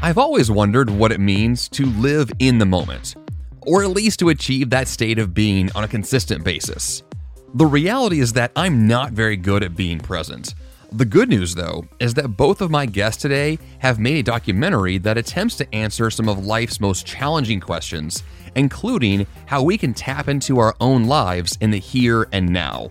I've always wondered what it means to live in the moment, or at least to achieve that state of being on a consistent basis. The reality is that I'm not very good at being present. The good news, though, is that both of my guests today have made a documentary that attempts to answer some of life's most challenging questions, including how we can tap into our own lives in the here and now.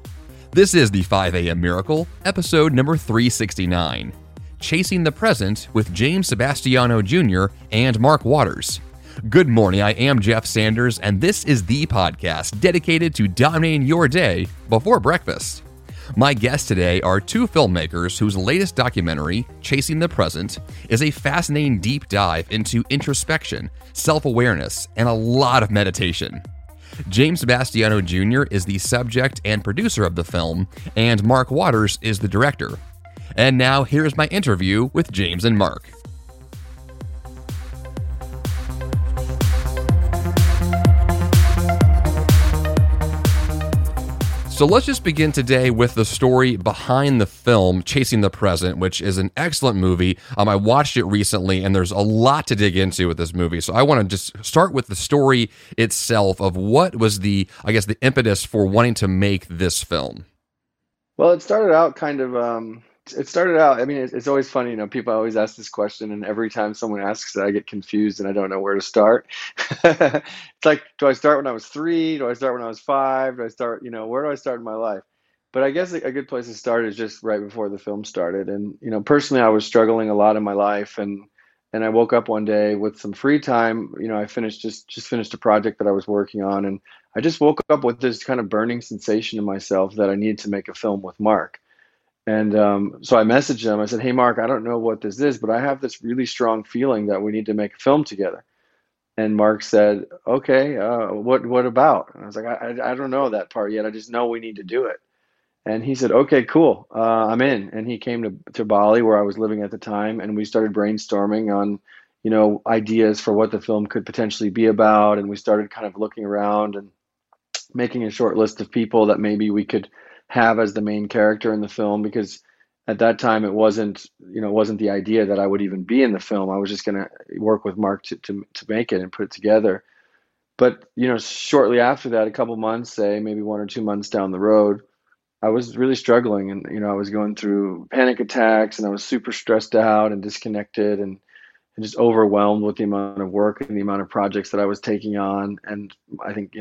This is the 5 AM Miracle, episode number 369, Chasing the Present with James Sebastiano Jr. and Mark Waters. Good morning, I am Jeff Sanders, and this is the podcast dedicated to dominating your day before breakfast. My guests today are two filmmakers whose latest documentary, Chasing the Present, is a fascinating deep dive into introspection, self-awareness, and a lot of meditation. James Sebastiano Jr. is the subject and producer of the film, and Mark Waters is the director. And now, here's my interview with James and Mark. So let's just begin today with the story behind the film, Chasing the Present, which is an excellent movie. I watched it recently, and there's a lot to dig into with this movie. So I want to just start with the story itself of what was the impetus for wanting to make this film. Well, it started out kind of, it's always funny, people always ask this question, and every time someone asks it, I get confused and I don't know where to start. It's like, do I start when I was 3? Do I start when I was 5? Do I start, where do I start in my life? But I guess a good place to start is just right before the film started. And, personally, I was struggling a lot in my life, and I woke up one day with some free time. I finished a project that I was working on, and I just woke up with this kind of burning sensation in myself that I needed to make a film with Mark. And so I messaged him. I said, hey, Mark, I don't know what this is, but I have this really strong feeling that we need to make a film together. And Mark said, okay, what about? And I was like, I don't know that part yet. I just know we need to do it. And he said, okay, cool. I'm in. And he came to Bali, where I was living at the time. And we started brainstorming on, ideas for what the film could potentially be about. And we started kind of looking around and making a short list of people that maybe we could have as the main character in the film, because at that time it wasn't the idea that I would even be in the film. I was just going to work with Mark to make it and put it together. But shortly after that, a couple months, say maybe 1 or 2 months down the road, I was really struggling, and I was going through panic attacks, and I was super stressed out and disconnected and just overwhelmed with the amount of work and the amount of projects that I was taking on. And I think,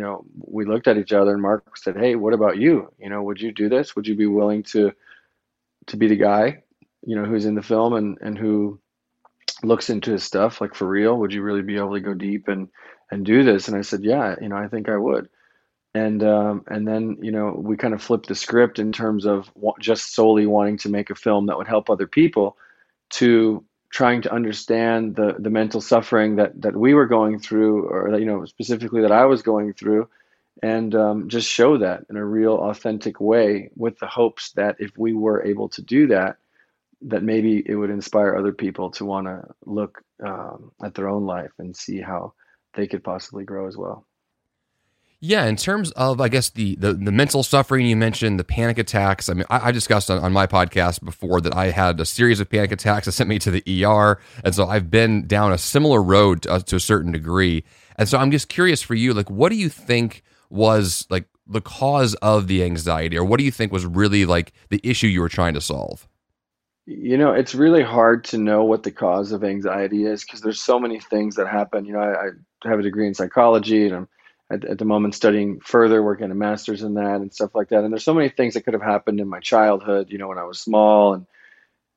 we looked at each other, and Mark said, hey, what about you? Would you do this? Would you be willing to be the guy, who's in the film and who looks into his stuff, like, for real? Would you really be able to go deep and do this? And I said, yeah, I think I would. And then, we kind of flipped the script in terms of just solely wanting to make a film that would help other people, to trying to understand the mental suffering that we were going through, or that, specifically that I was going through, and just show that in a real authentic way, with the hopes that if we were able to do that, that maybe it would inspire other people to want to look at their own life and see how they could possibly grow as well. Yeah, in terms of, I guess, the mental suffering you mentioned, the panic attacks. I mean, I discussed on my podcast before that I had a series of panic attacks that sent me to the ER, and so I've been down a similar road to a certain degree. And so I'm just curious for you, like, what do you think was, like, the cause of the anxiety, or what do you think was really, like, the issue you were trying to solve? It's really hard to know what the cause of anxiety is, because there's so many things that happen. I have a degree in psychology, and I'm at the moment studying further, working a master's in that and stuff like that. And there's so many things that could have happened in my childhood, when I was small. And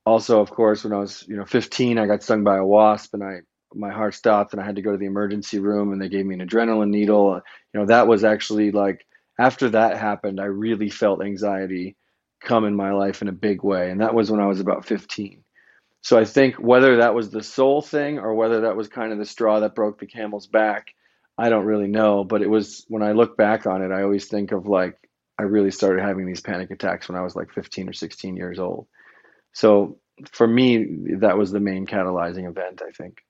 also, of course, when I was, 15, I got stung by a wasp, and my heart stopped, and I had to go to the emergency room, and they gave me an adrenaline needle. That was actually, like, after that happened, I really felt anxiety come in my life in a big way. And that was when I was about 15. So I think whether that was the soul thing, or whether that was kind of the straw that broke the camel's back, I don't really know, but it was, when I look back on it, I always think of, like, I really started having these panic attacks when I was like 15 or 16 years old. So for me, that was the main catalyzing event, I think.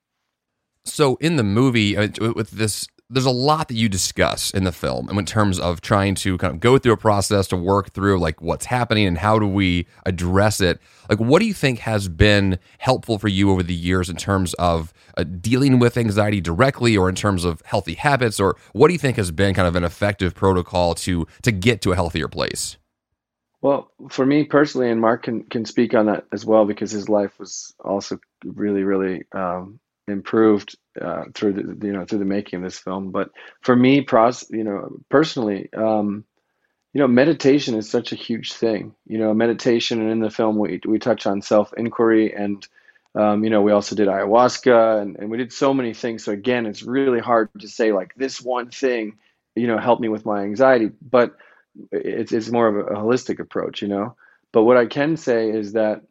So in the movie, with this there's a lot that you discuss in the film in terms of trying to kind of go through a process to work through like what's happening and how do we address it. Like, what do you think has been helpful for you over the years in terms of dealing with anxiety directly, or in terms of healthy habits, or what do you think has been kind of an effective protocol to get to a healthier place? Well, for me personally, and Mark can speak on that as well, because his life was also really, really improved through the making of this film. But for me, personally, meditation is such a huge thing. Meditation, and in the film we touch on self-inquiry, and we also did ayahuasca, and we did so many things. So again, it's really hard to say like this one thing, helped me with my anxiety, but it's more of a holistic approach, But what I can say is that,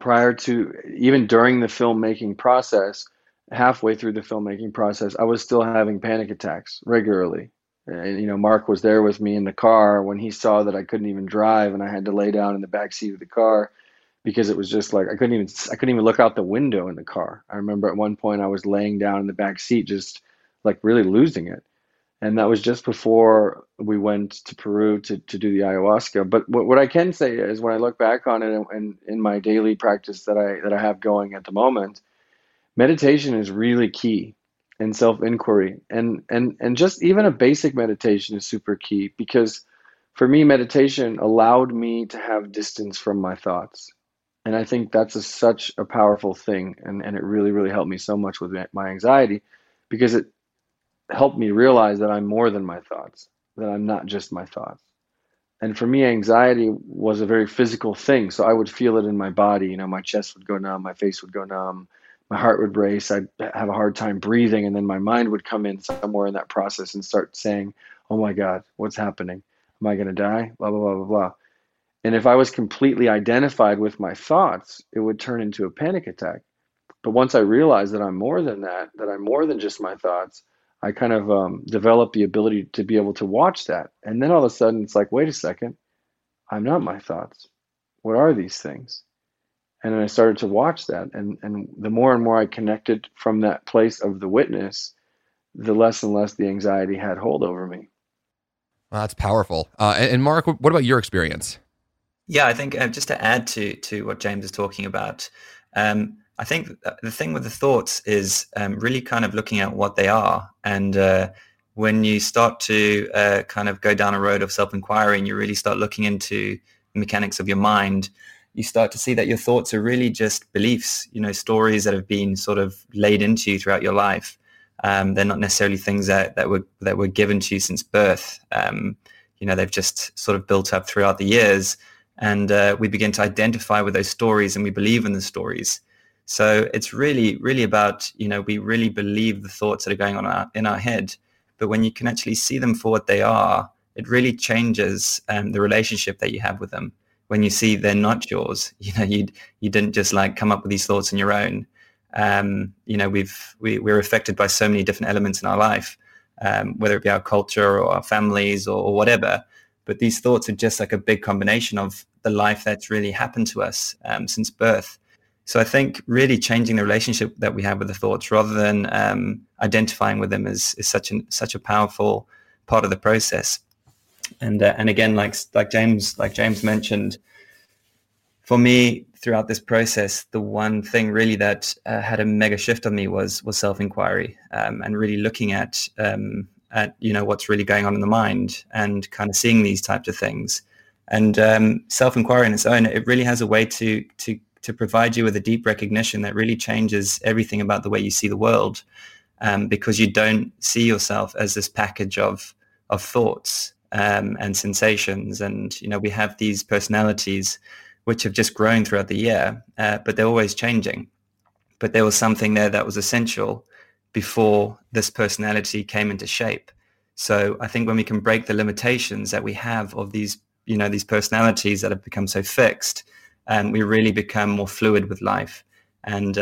prior to, even during the filmmaking process, halfway through the filmmaking process, I was still having panic attacks regularly. And, Mark was there with me in the car when he saw that I couldn't even drive and I had to lay down in the backseat of the car, because it was just like, I couldn't even look out the window in the car. I remember at one point I was laying down in the backseat, just like really losing it. And that was just before we went to Peru to do the ayahuasca. But what I can say is, when I look back on it and in my daily practice that I have going at the moment, meditation is really key, and self-inquiry. And just even a basic meditation is super key, because for me, meditation allowed me to have distance from my thoughts. And I think that's such a powerful thing. And it really, really helped me so much with my anxiety, because it helped me realize that I'm more than my thoughts, that I'm not just my thoughts. And for me, anxiety was a very physical thing. So I would feel it in my body. My chest would go numb, my face would go numb, my heart would race. I'd have a hard time breathing. And then my mind would come in somewhere in that process and start saying, oh my God, what's happening? Am I going to die? Blah, blah, blah, blah, blah. And if I was completely identified with my thoughts, it would turn into a panic attack. But once I realized that I'm more than that, that I'm more than just my thoughts, I kind of developed the ability to be able to watch that. And then all of a sudden it's like, wait a second, I'm not my thoughts. What are these things? And then I started to watch that. And the more and more I connected from that place of the witness, the less and less the anxiety had hold over me. Well, that's powerful. And Mark, what about your experience? Yeah, I think just to add to what James is talking about, I think the thing with the thoughts is really kind of looking at what they are. And when you start to kind of go down a road of self-inquiry and you really start looking into the mechanics of your mind, you start to see that your thoughts are really just beliefs, stories that have been sort of laid into you throughout your life. They're not necessarily things that were given to you since birth. They've just sort of built up throughout the years. And we begin to identify with those stories, and we believe in the stories. So it's really, really about, we really believe the thoughts that are going on in our head. But when you can actually see them for what they are, it really changes the relationship that you have with them. When you see they're not yours, you didn't just like come up with these thoughts on your own. We're affected by so many different elements in our life, whether it be our culture or our families or whatever. But these thoughts are just like a big combination of the life that's really happened to us since birth. So I think really changing the relationship that we have with the thoughts, rather than identifying with them, is such a powerful part of the process. And again, like James mentioned, for me throughout this process, the one thing really that had a mega shift on me was self-inquiry, and really looking at what's really going on in the mind, and kind of seeing these types of things. And self-inquiry on its own, it really has a way to provide you with a deep recognition that really changes everything about the way you see the world, because you don't see yourself as this package of thoughts and sensations. And, we have these personalities which have just grown throughout the year, but they're always changing. But there was something there that was essential before this personality came into shape. So I think when we can break the limitations that we have of these, these personalities that have become so fixed, and we really become more fluid with life, and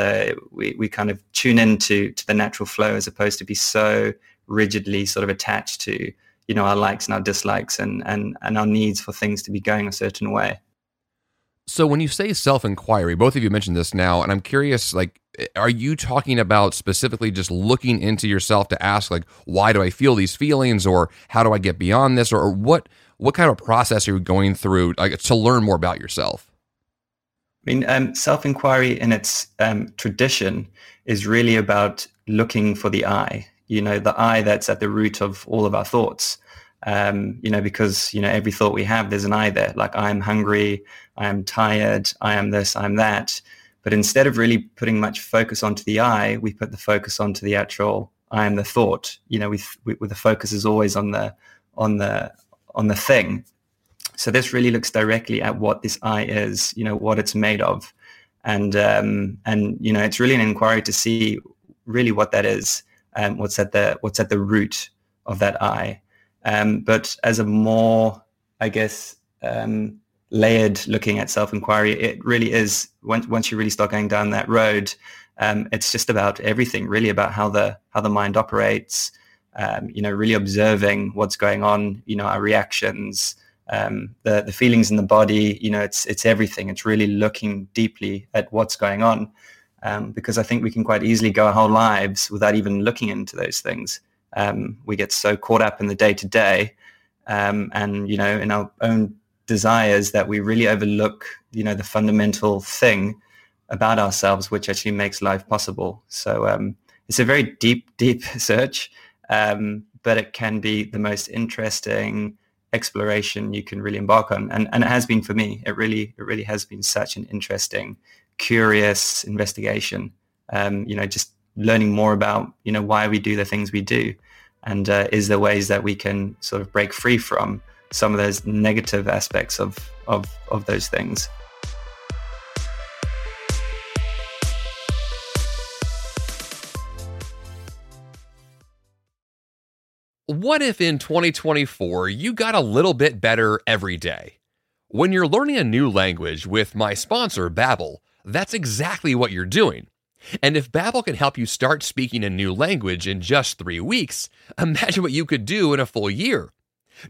we kind of tune into the natural flow, as opposed to be so rigidly sort of attached to our likes and our dislikes and our needs for things to be going a certain way. So when you say self-inquiry, both of you mentioned this now, and I'm curious, like, are you talking about specifically just looking into yourself to ask, like, why do I feel these feelings, or how do I get beyond this, or what kind of process are you going through, like, to learn more about yourself? I mean, self-inquiry in its tradition is really about looking for the I, you know, the I that's at the root of all of our thoughts. You know, because, you know, every thought we have, there's an I there, like I am hungry, I am tired, I am this, I'm that. But instead of really putting much focus onto the I, we put the focus onto the actual I am the thought. You know, we the focus is always on the thing. So this really looks directly at what this I is, you know, what it's made of. And you know, it's really an inquiry to see really what that is and what's at the root of that I. But as a more, I guess, layered looking at self-inquiry, it really is, once you really start going down that road, it's just about everything, really, about how the mind operates, you know, really observing what's going on, you know, our reactions, the feelings in the body, you know, it's everything. It's really looking deeply at what's going on, because I think we can quite easily go our whole lives without even looking into those things. We get so caught up in the day-to-day and, you know, in our own desires that we really overlook, you know, the fundamental thing about ourselves, which actually makes life possible. So it's a very deep, deep search, but it can be the most interesting exploration you can really embark on. And it has been for me. It really has been such an interesting, curious investigation, you know, just learning more about, you know, why we do the things we do, and is there ways that we can sort of break free from some of those negative aspects of those things. What if in 2024 you got a little bit better every day? When you're learning a new language with my sponsor, Babbel, that's exactly what you're doing. And if Babbel can help you start speaking a new language in just 3 weeks, imagine what you could do in a full year.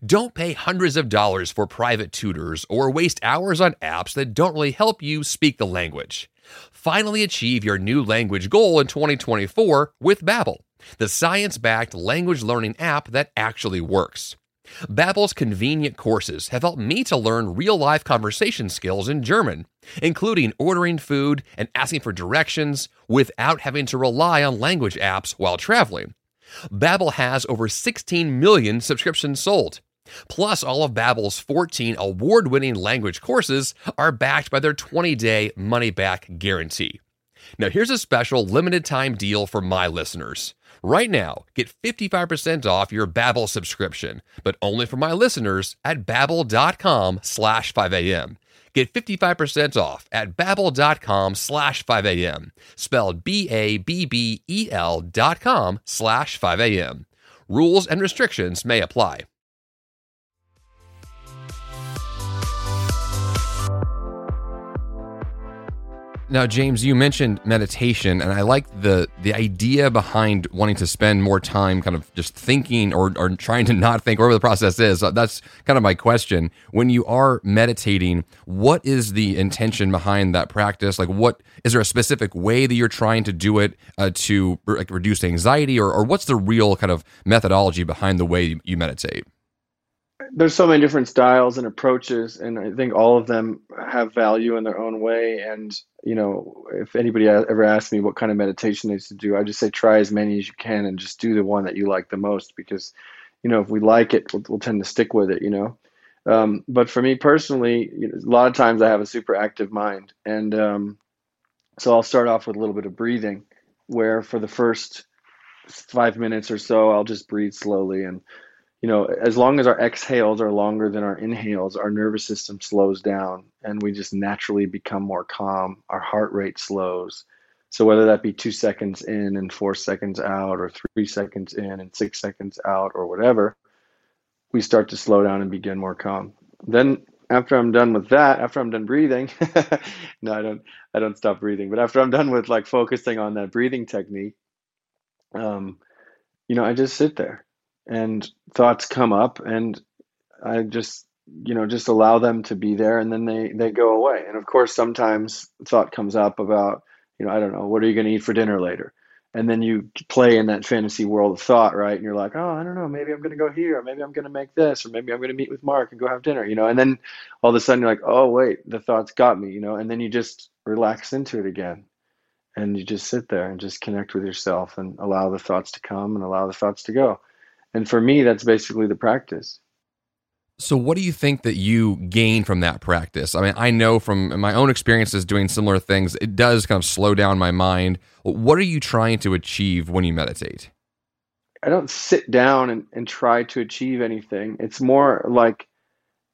Don't pay hundreds of dollars for private tutors or waste hours on apps that don't really help you speak the language. Finally achieve your new language goal in 2024 with Babbel, the science-backed language learning app that actually works. Babbel's convenient courses have helped me to learn real-life conversation skills in German, including ordering food and asking for directions without having to rely on language apps while traveling. Babbel has over 16 million subscriptions sold. Plus, all of Babbel's 14 award-winning language courses are backed by their 20-day money-back guarantee. Now, here's a special limited-time deal for my listeners. Right now, get 55% off your Babbel subscription, but only for my listeners at babbel.com/5am. Get 55% off at babbel.com/5am, spelled BABBEL.com/5am. Rules and restrictions may apply. Now, James, you mentioned meditation, and I like the idea behind wanting to spend more time kind of just thinking or trying to not think, whatever the process is. That's kind of my question. When you are meditating, what is the intention behind that practice? Like, what is there a specific way that you're trying to do it to like reduce anxiety, or what's the real kind of methodology behind the way you meditate? There's so many different styles and approaches, and I think all of them have value in their own way. And, you know, if anybody ever asks me what kind of meditation they should do, I just say try as many as you can and just do the one that you like the most, because, you know, if we like it, we'll tend to stick with it, you know. But for me personally, you know, a lot of times I have a super active mind. And so I'll start off with a little bit of breathing, where for the first 5 minutes or so, I'll just breathe slowly. And, you know, as long as our exhales are longer than our inhales, our nervous system slows down and we just naturally become more calm. Our heart rate slows. So whether that be 2 seconds in and 4 seconds out, or 3 seconds in and 6 seconds out, or whatever, we start to slow down and begin more calm. Then after I'm done with that, after I'm done breathing, no, I don't stop breathing, but after I'm done with like focusing on that breathing technique, you know, I just sit there. And thoughts come up, and I just you know, just allow them to be there, and then they go away. And of course, sometimes thought comes up about, you know, I don't know, what are you going to eat for dinner later? And then you play in that fantasy world of thought, right? And you're like, oh, I don't know, maybe I'm going to go here, or maybe I'm going to make this, or maybe I'm going to meet with Mark and go have dinner, you know? And then all of a sudden you're like, oh, wait, the thoughts got me, you know? And then you just relax into it again. And you just sit there and just connect with yourself and allow the thoughts to come and allow the thoughts to go. And for me, that's basically the practice. So what do you think that you gain from that practice? I mean, I know from my own experiences doing similar things, it does kind of slow down my mind. What are you trying to achieve when you meditate? I don't sit down and try to achieve anything. It's more like,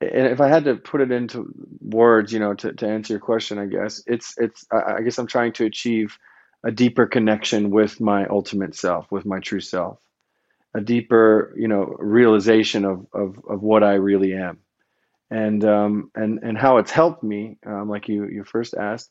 and if I had to put it into words, you know, to answer your question, I guess, I guess I'm trying to achieve a deeper connection with my ultimate self, with my true self. A deeper, you know, realization of what I really am, and how it's helped me. Like you first asked,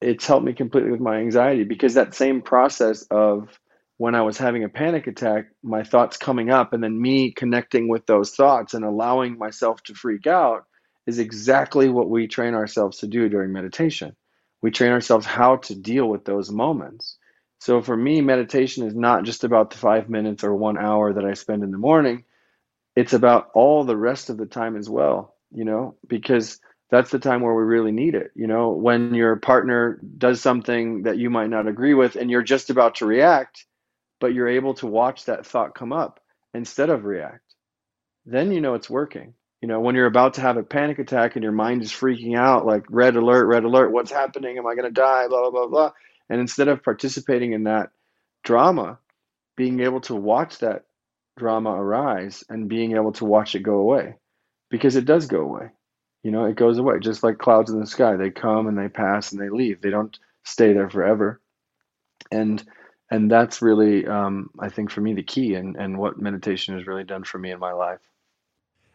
it's helped me completely with my anxiety, because that same process of when I was having a panic attack, my thoughts coming up, and then me connecting with those thoughts and allowing myself to freak out is exactly what we train ourselves to do during meditation. We train ourselves how to deal with those moments. So for me, meditation is not just about the 5 minutes or 1 hour that I spend in the morning. It's about all the rest of the time as well, you know, because that's the time where we really need it. You know, when your partner does something that you might not agree with and you're just about to react, but you're able to watch that thought come up instead of react, then you know it's working. You know, when you're about to have a panic attack and your mind is freaking out, like red alert, what's happening? Am I going to die? Blah, blah, blah, blah. And instead of participating in that drama, being able to watch that drama arise and being able to watch it go away, because it does go away. You know, it goes away, just like clouds in the sky. They come and they pass and they leave. They don't stay there forever. And that's really, I think, for me, the key and what meditation has really done for me in my life.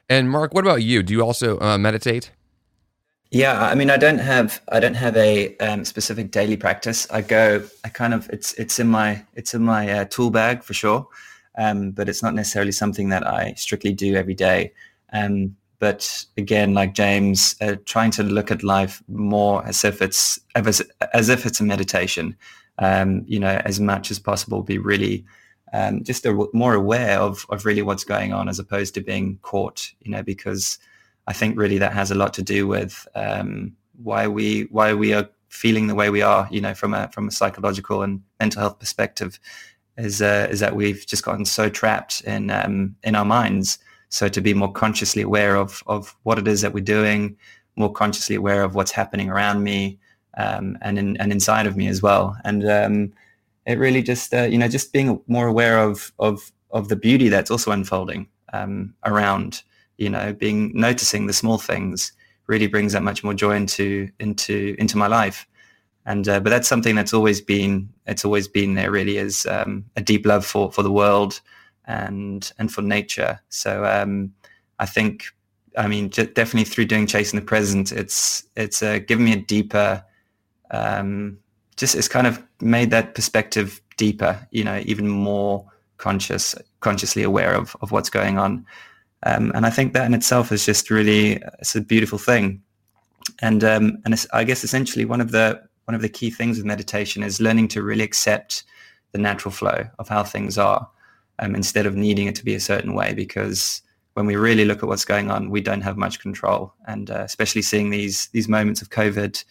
And Mark, what about you? Do you also meditate? Yeah, I mean, I don't have a specific daily practice. It's in my tool bag for sure, but it's not necessarily something that I strictly do every day. But again, like James, trying to look at life more as if it's a meditation. You know, as much as possible, be really just more aware of really what's going on, as opposed to being caught. You know, because I think really that has a lot to do with why we are feeling the way we are, you know, from a psychological and mental health perspective, is that we've just gotten so trapped in our minds. So to be more consciously aware of what it is that we're doing, more consciously aware of what's happening around me, and inside of me as well, and it really just you know, just being more aware of the beauty that's also unfolding around. You know, noticing the small things really brings that much more joy into my life. And, but that's something that's always been there really, is a deep love for the world and for nature. So I think, I mean, definitely through doing Chasing the Present, it's given me a deeper, it's kind of made that perspective deeper, you know, even more consciously aware of what's going on. And I think that in itself is just really, it's a beautiful thing. And it's, I guess, essentially one of the key things with meditation is learning to really accept the natural flow of how things are, instead of needing it to be a certain way, because when we really look at what's going on, we don't have much control. And especially seeing these moments of COVID,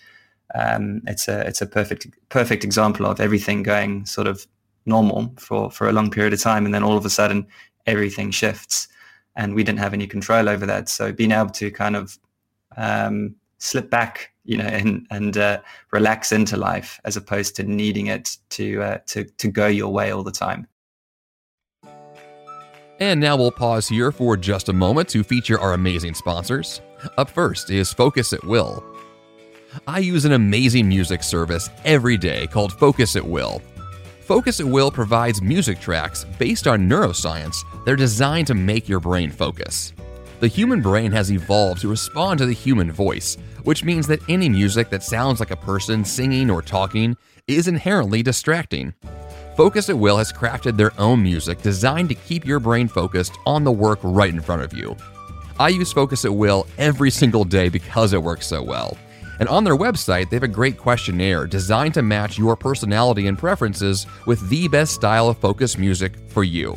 it's a perfect example of everything going sort of normal for a long period of time. And then all of a sudden everything shifts. And we didn't have any control over that. So being able to kind of slip back, you know, and relax into life, as opposed to needing it to go your way all the time. And now we'll pause here for just a moment to feature our amazing sponsors. Up first is Focus at Will. I use an amazing music service every day called Focus at Will. Focus at Will provides music tracks based on neuroscience. They're designed to make your brain focus. The human brain has evolved to respond to the human voice, which means that any music that sounds like a person singing or talking is inherently distracting. Focus at Will has crafted their own music designed to keep your brain focused on the work right in front of you. I use Focus at Will every single day because it works so well. And on their website, they have a great questionnaire designed to match your personality and preferences with the best style of focus music for you.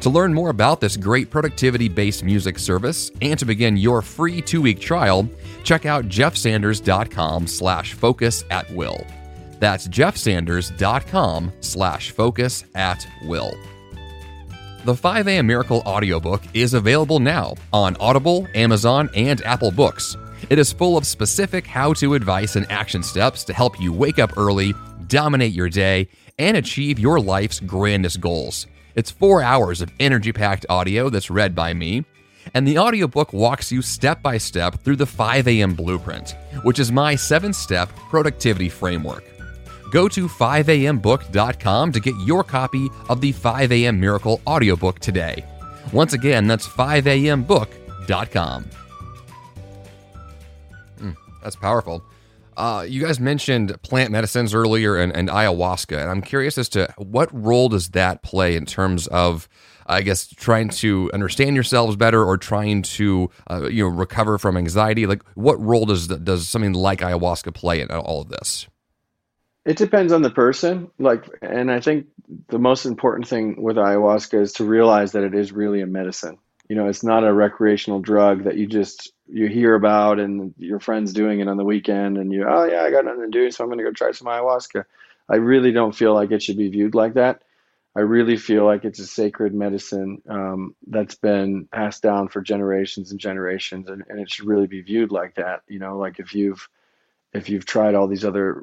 To learn more about this great productivity-based music service and to begin your free 2-week trial, check out jeffsanders.com/focus at will. That's jeffsanders.com/focus at will. The 5 AM Miracle audiobook is available now on Audible, Amazon, and Apple Books. It is full of specific how-to advice and action steps to help you wake up early, dominate your day, and achieve your life's grandest goals. It's 4 hours of energy-packed audio that's read by me, and the audiobook walks you step-by-step through the 5 AM Blueprint, which is my 7-step productivity framework. Go to 5ambook.com to get your copy of the 5 AM Miracle audiobook today. Once again, that's 5ambook.com. That's powerful. You guys mentioned plant medicines earlier and ayahuasca, and I'm curious as to what role does that play in terms of, I guess, trying to understand yourselves better or trying to recover from anxiety? Like, what role does something like ayahuasca play in all of this? It depends on the person. And I think the most important thing with ayahuasca is to realize that it is really a medicine. You know, it's not a recreational drug that you hear about and your friend's doing it on the weekend and I got nothing to do, so I'm going to go try some ayahuasca. I really don't feel like it should be viewed like that. I really feel like it's a sacred medicine that's been passed down for generations and generations, and it should really be viewed like that. You know, like if you've tried all these other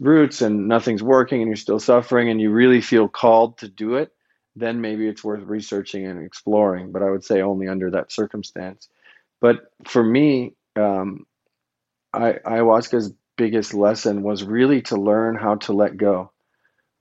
routes and nothing's working and you're still suffering and you really feel called to do it, then maybe it's worth researching and exploring, but I would say only under that circumstance. But for me, ayahuasca's biggest lesson was really to learn how to let go.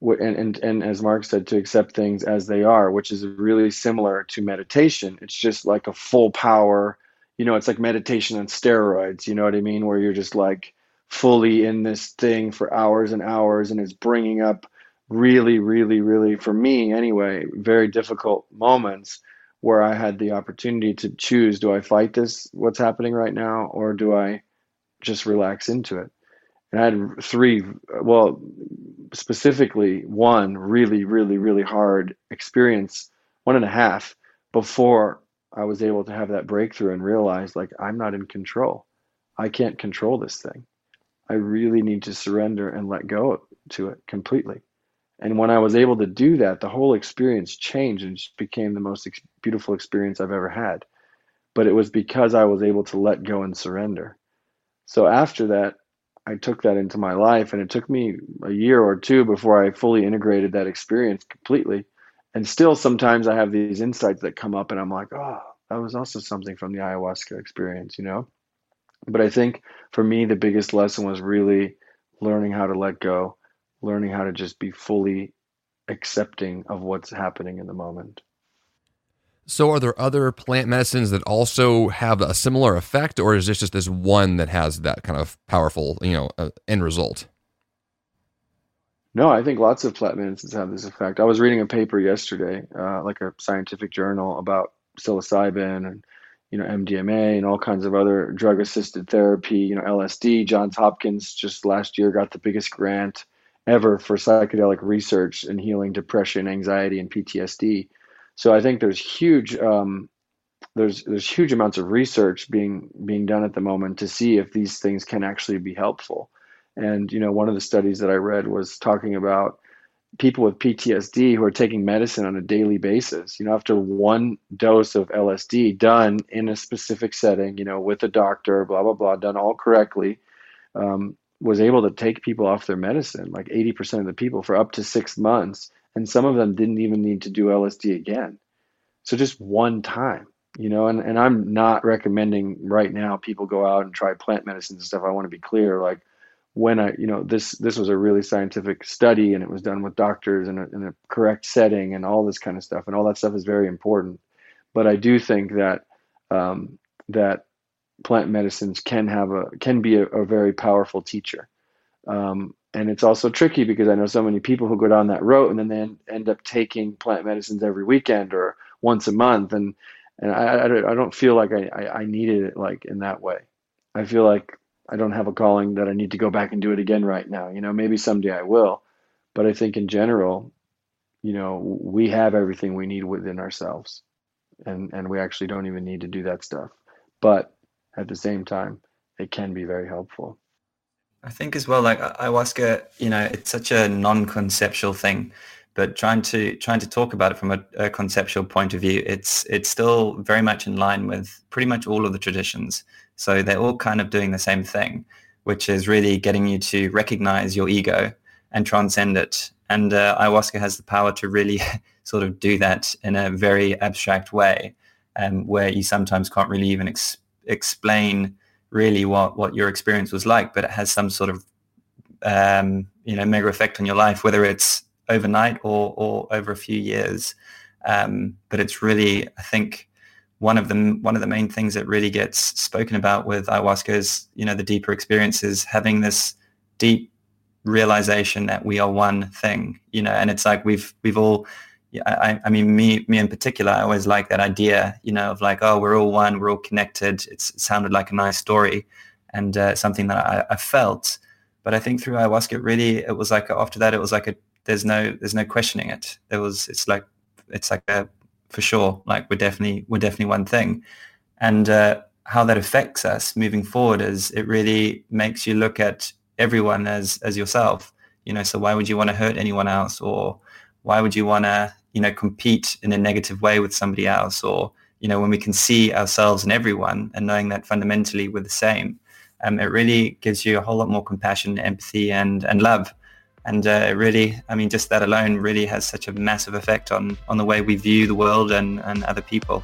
And as Mark said, to accept things as they are, which is really similar to meditation. It's just like a full power, it's like meditation on steroids, you know what I mean? Where you're just like fully in this thing for hours and hours, and it's bringing up really, really, really, for me anyway, very difficult moments where I had the opportunity to choose, do I fight this, what's happening right now, or do I just relax into it? And I had specifically one really, really, really hard experience, 1.5, before I was able to have that breakthrough and realize, I'm not in control. I can't control this thing. I really need to surrender and let go to it completely. And when I was able to do that, the whole experience changed and just became the most beautiful experience I've ever had. But it was because I was able to let go and surrender. So after that, I took that into my life, and it took me a year or two before I fully integrated that experience completely. And still sometimes I have these insights that come up and I'm like, oh, that was also something from the ayahuasca experience, But I think for me, the biggest lesson was really learning how to let go. Learning how to just be fully accepting of what's happening in the moment. So are there other plant medicines that also have a similar effect, or is this just this one that has that kind of powerful, end result? No, I think lots of plant medicines have this effect. I was reading a paper yesterday, like a scientific journal about psilocybin and, MDMA and all kinds of other drug-assisted therapy, LSD. Johns Hopkins just last year got the biggest grant ever for psychedelic research and healing depression, anxiety, and PTSD. So I think there's huge huge amounts of research being done at the moment to see if these things can actually be helpful. And one of the studies that I read was talking about people with PTSD who are taking medicine on a daily basis. After one dose of LSD done in a specific setting, with a doctor, blah blah blah, done all correctly, was able to take people off their medicine, like 80% of the people, for up to 6 months. And some of them didn't even need to do LSD again. So just one time, and I'm not recommending right now people go out and try plant medicines and stuff. I want to be clear, this was a really scientific study and it was done with doctors in a correct setting and all this kind of stuff. And all that stuff is very important. But I do think that, that plant medicines can be a very powerful teacher. And it's also tricky because I know so many people who go down that road and then they end up taking plant medicines every weekend or once a month. And And I don't feel like I needed it like in that way. I feel like I don't have a calling that I need to go back and do it again right now. You know, maybe someday I will, but I think in general, you know, we have everything we need within ourselves, and we actually don't even need to do that stuff. But at the same time, it can be very helpful. I think as well, like ayahuasca, you know, it's such a non-conceptual thing, but trying to talk about it from a conceptual point of view, it's still very much in line with pretty much all of the traditions. So they're all kind of doing the same thing, which is really getting you to recognize your ego and transcend it. And ayahuasca has the power to really sort of do that in a very abstract way, where you sometimes can't really even explain really what your experience was like, but it has some sort of mega effect on your life, whether it's overnight or over a few years. But it's really, I think, one of the main things that really gets spoken about with ayahuasca is, you know, the deeper experiences, having this deep realization that we are one thing, you know. And it's like we've all, I mean, me in particular, I always like that idea, you know, of like, oh, we're all one, we're all connected. It sounded like a nice story, and something that I felt. But I think through ayahuasca, really, it was like after that, it was like there's no questioning it. It's like for sure, like we're definitely one thing. And how that affects us moving forward is it really makes you look at everyone as yourself, you know. So why would you want to hurt anyone else, or why would you want to, you know, compete in a negative way with somebody else? Or, you know, when we can see ourselves in everyone and knowing that fundamentally we're the same, it really gives you a whole lot more compassion, empathy, and love. And it really, I mean, just that alone really has such a massive effect on the way we view the world and other people.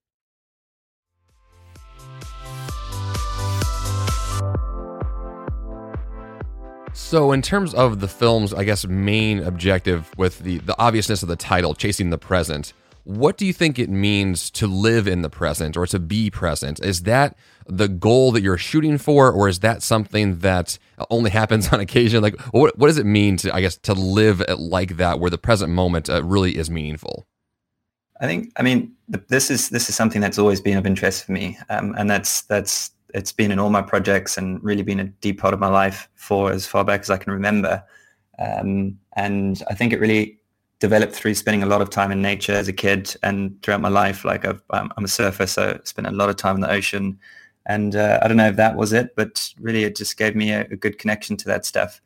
So in terms of the film's, I guess, main objective with the obviousness of the title, Chasing the Present, what do you think it means to live in the present or to be present? Is that the goal that you're shooting for, or is that something that only happens on occasion? Like, what does it mean to, I guess, to live like that, where the present moment really is meaningful? I think, I mean, this is something that's always been of interest for me, and that's it's been in all my projects and really been a deep part of my life for as far back as I can remember. And I think it really developed through spending a lot of time in nature as a kid and throughout my life. Like I'm a surfer, so I spent a lot of time in the ocean, and I don't know if that was it, but really it just gave me a good connection to that stuff.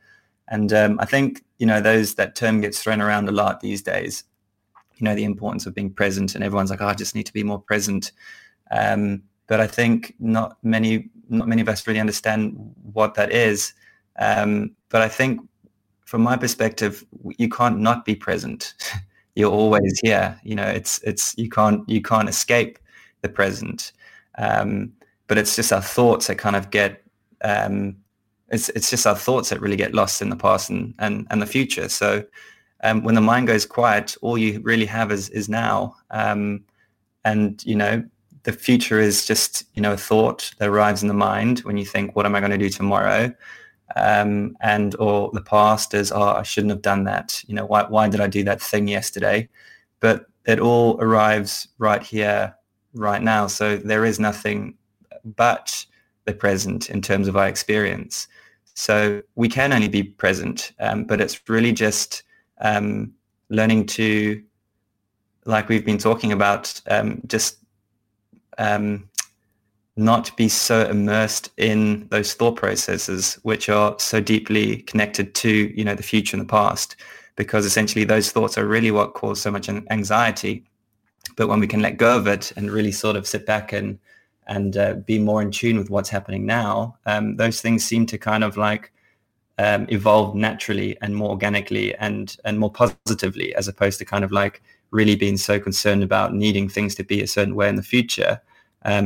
And I think, you know, that term gets thrown around a lot these days, you know, the importance of being present, and everyone's like, oh, I just need to be more present. But I think not many of us really understand what that is. But I think from my perspective, you can't not be present. You're always here. You know, it's you can't escape the present. But it's just our thoughts that kind of get it's just our thoughts that really get lost in the past and the future. So when the mind goes quiet, all you really have is now. And you know, the future is just, you know, a thought that arrives in the mind when you think, what am I going to do tomorrow? and or the past as, oh, I shouldn't have done that. You know, why did I do that thing yesterday? But it all arrives right here, right now. So there is nothing but the present in terms of our experience. So we can only be present, but it's really just learning to, like we've been talking about, not be so immersed in those thought processes, which are so deeply connected to, you know, the future and the past, because essentially those thoughts are really what cause so much anxiety. But when we can let go of it and really sort of sit back and be more in tune with what's happening now, those things seem to kind of like evolve naturally and more organically and more positively, as opposed to kind of like really being so concerned about needing things to be a certain way in the future.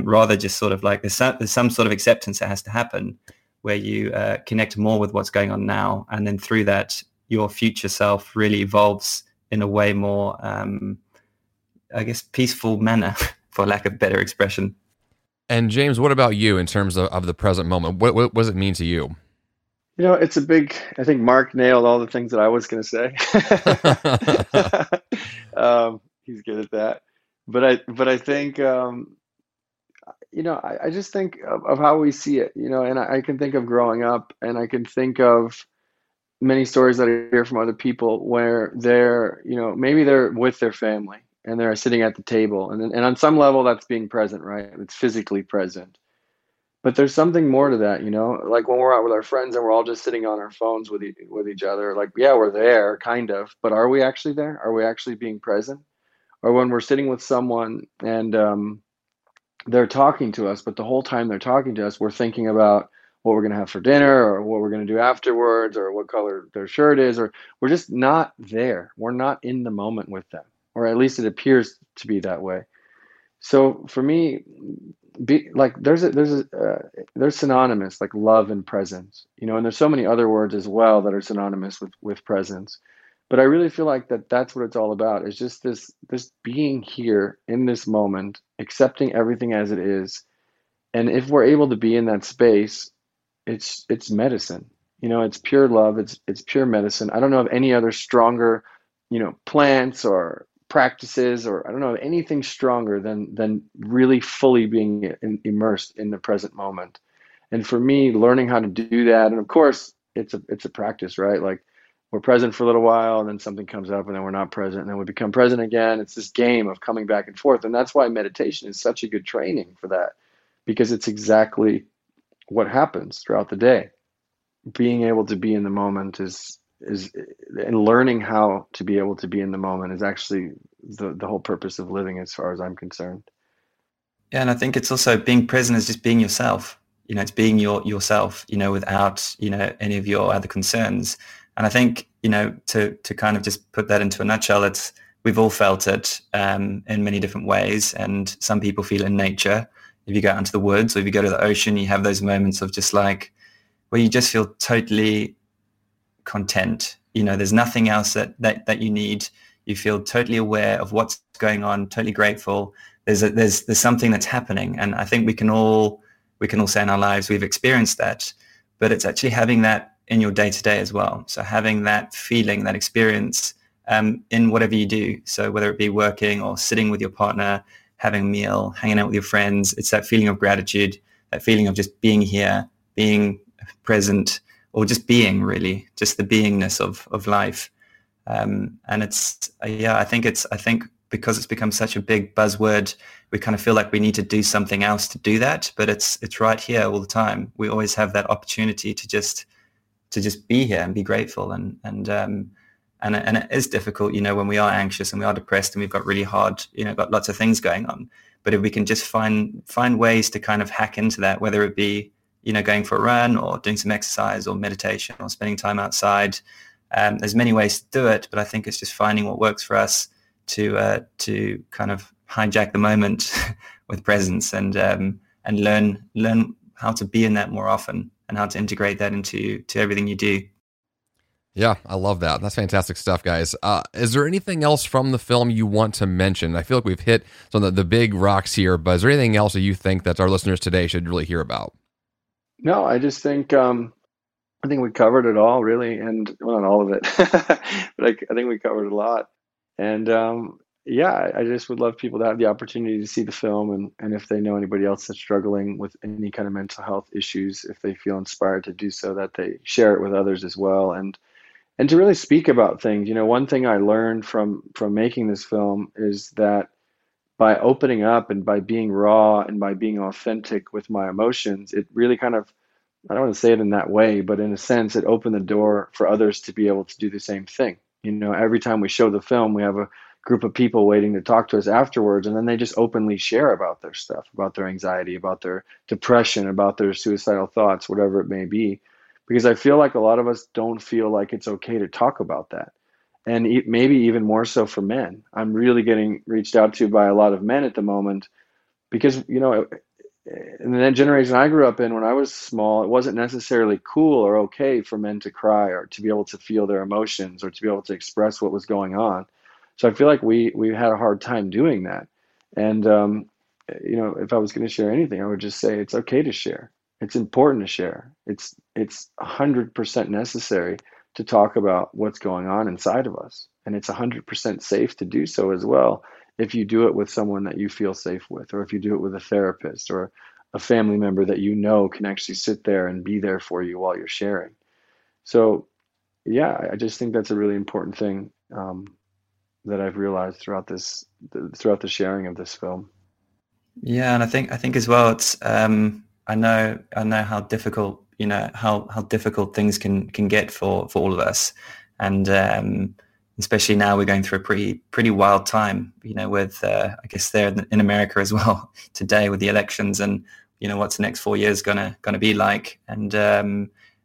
Rather just sort of like there's some sort of acceptance that has to happen where you connect more with what's going on now. And then through that, your future self really evolves in a way more, I guess, peaceful manner, for lack of better expression. And James, what about you in terms of the present moment? What does it mean to you? You know, it's a big, I think Mark nailed all the things that I was going to say. He's good at that. But I think, you know, I just think of how we see it, you know, and I can think of growing up, and I can think of many stories that I hear from other people where they're, you know, maybe they're with their family and they're sitting at the table, and on some level that's being present, right? It's physically present, but there's something more to that, you know, like when we're out with our friends and we're all just sitting on our phones with each other, like, yeah, we're there kind of, but are we actually there? Are we actually being present? Or when we're sitting with someone and, they're talking to us, but the whole time they're talking to us, we're thinking about what we're going to have for dinner or what we're going to do afterwards or what color their shirt is, or we're just not there. We're not in the moment with them, or at least it appears to be that way. So for me, they're synonymous, like love and presence, you know, and there's so many other words as well that are synonymous with presence. But I really feel like that's what it's all about. It's just this being here in this moment, accepting everything as it is. And if we're able to be in that space, it's medicine. You know, it's pure love. It's pure medicine. I don't know of any other stronger, you know, plants or practices, or I don't know of anything stronger than really fully being immersed in the present moment. And for me, learning how to do that, and of course, it's a practice, right? Like, we're present for a little while, and then something comes up, and then we're not present, and then we become present again. It's this game of coming back and forth, and that's why meditation is such a good training for that, because it's exactly what happens throughout the day. Being able to be in the moment is and learning how to be able to be in the moment is actually the whole purpose of living, as far as I'm concerned. Yeah, and I think it's also being present is just being yourself. You know, it's being yourself. You know, without, you know, any of your other concerns. And I think, you know, to kind of just put that into a nutshell, it's, we've all felt it in many different ways. And some people feel in nature. If you go out into the woods or if you go to the ocean, you have those moments of just like, where you just feel totally content. You know, there's nothing else that you need. You feel totally aware of what's going on, totally grateful. There's something that's happening. And I think we can all say in our lives, we've experienced that, but it's actually having that in your day-to-day as well. So having that feeling, that experience in whatever you do. So whether it be working or sitting with your partner, having a meal, hanging out with your friends, it's that feeling of gratitude, that feeling of just being here, being present, or just being, really, just the beingness of life. And it's, yeah, I think because it's become such a big buzzword, we kind of feel like we need to do something else to do that, but it's right here all the time. We always have that opportunity to just be here and be grateful. And it is difficult, you know, when we are anxious and we are depressed and we've got really hard, you know, got lots of things going on. But if we can just find ways to kind of hack into that, whether it be, you know, going for a run or doing some exercise or meditation or spending time outside, there's many ways to do it. But I think it's just finding what works for us to kind of hijack the moment with presence and learn how to be in that more often, and how to integrate that into everything you do. Yeah, I love that. That's fantastic stuff, guys. Is there anything else from the film you want to mention? I feel like we've hit some of the big rocks here, but is there anything else that you think that our listeners today should really hear about? No, I just think I think we covered it all, really, and well, not all of it, but I think we covered a lot. And yeah, I just would love people to have the opportunity to see the film, and if they know anybody else that's struggling with any kind of mental health issues, if they feel inspired to do so, that they share it with others as well, and to really speak about things. You know, one thing I learned from making this film is that by opening up and by being raw and by being authentic with my emotions, it really kind of, I don't want to say it in that way, but in a sense, it opened the door for others to be able to do the same thing. You know, every time we show the film, we have a group of people waiting to talk to us afterwards, and then they just openly share about their stuff, about their anxiety, about their depression, about their suicidal thoughts, whatever it may be, because I feel like a lot of us don't feel like it's okay to talk about that. And maybe even more so for men. I'm really getting reached out to by a lot of men at the moment because, you know, in the generation I grew up in, when I was small, it wasn't necessarily cool or okay for men to cry or to be able to feel their emotions or to be able to express what was going on. So I feel like we had a hard time doing that. And, you know, if I was going to share anything, I would just say it's okay to share. It's important to share. It's 100% necessary to talk about what's going on inside of us. And it's 100% safe to do so as well, if you do it with someone that you feel safe with, or if you do it with a therapist or a family member that you know can actually sit there and be there for you while you're sharing. So yeah, I just think that's a really important thing that I've realized throughout the sharing of this film. Yeah, and I think as well, it's I know how difficult, you know, how difficult things can get for all of us. And especially now we're going through a pretty wild time, you know, with, I guess there in America as well today with the elections and, you know, what's the next 4 years going to be like, and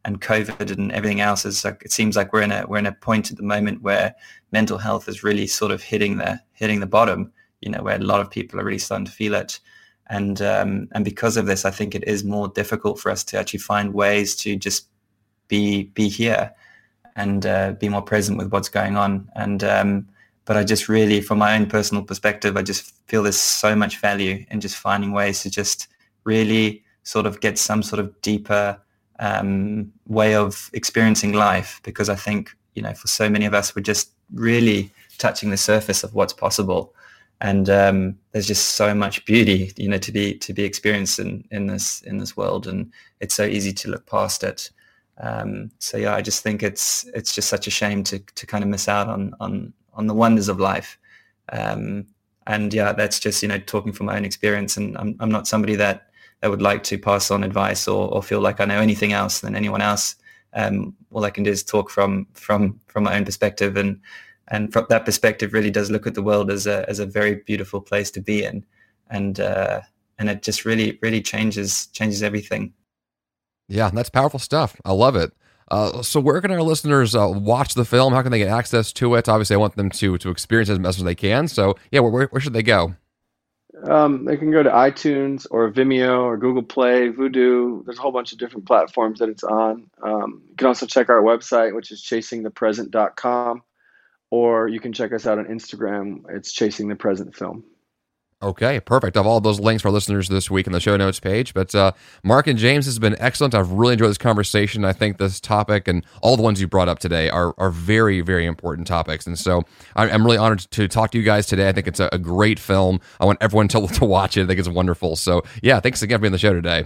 COVID and everything else is like, it seems like we're in a point at the moment where mental health is really sort of hitting the bottom, you know, where a lot of people are really starting to feel it. And because of this, I think it is more difficult for us to actually find ways to just be here and be more present with what's going on. And but I just really, from my own personal perspective, I just feel there's so much value in just finding ways to just really sort of get some sort of deeper way of experiencing life, because I think, you know, for so many of us, we're just really touching the surface of what's possible. And there's just so much beauty, you know, to be experienced in this world, and it's so easy to look past it. So yeah, I just think it's just such a shame to kind of miss out on the wonders of life. And yeah, that's just, you know, talking from my own experience. And I'm not somebody that would like to pass on advice or feel like I know anything else than anyone else. All I can do is talk from my own perspective. And from that perspective, really does look at the world as a very beautiful place to be in, and it just really, really changes everything. Yeah, that's powerful stuff. I love it. So, where can our listeners watch the film? How can they get access to it? Obviously, I want them to experience it as much as they can. So, yeah, where should they go? They can go to iTunes or Vimeo or Google Play, Vudu. There's a whole bunch of different platforms that it's on. You can also check our website, which is chasingthepresent.com. Or you can check us out on Instagram. It's Chasing the Present Film. Okay, perfect. I have all those links for our listeners this week in the show notes page. But Mark and James, has been excellent. I've really enjoyed this conversation. I think this topic and all the ones you brought up today are very, very important topics. And so I'm really honored to talk to you guys today. I think it's a great film. I want everyone to watch it. I think it's wonderful. So yeah, thanks again for being on the show today.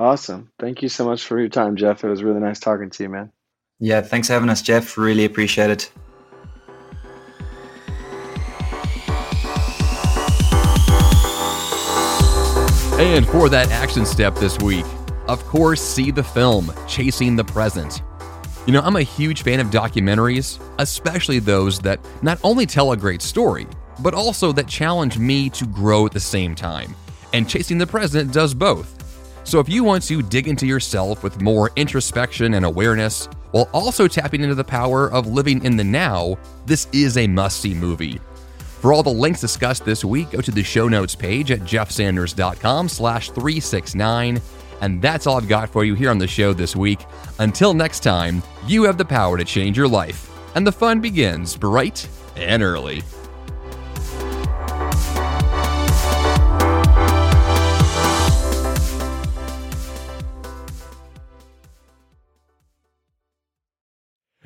Awesome. Thank you so much for your time, Jeff. It was really nice talking to you, man. Yeah, thanks for having us, Jeff. Really appreciate it. And for that action step this week, of course, see the film, Chasing the Present. You know, I'm a huge fan of documentaries, especially those that not only tell a great story, but also that challenge me to grow at the same time. And Chasing the Present does both. So if you want to dig into yourself with more introspection and awareness, while also tapping into the power of living in the now, this is a must-see movie. For all the links discussed this week, go to the show notes page at jeffsanders.com/369. And that's all I've got for you here on the show this week. Until next time, you have the power to change your life. And the fun begins bright and early.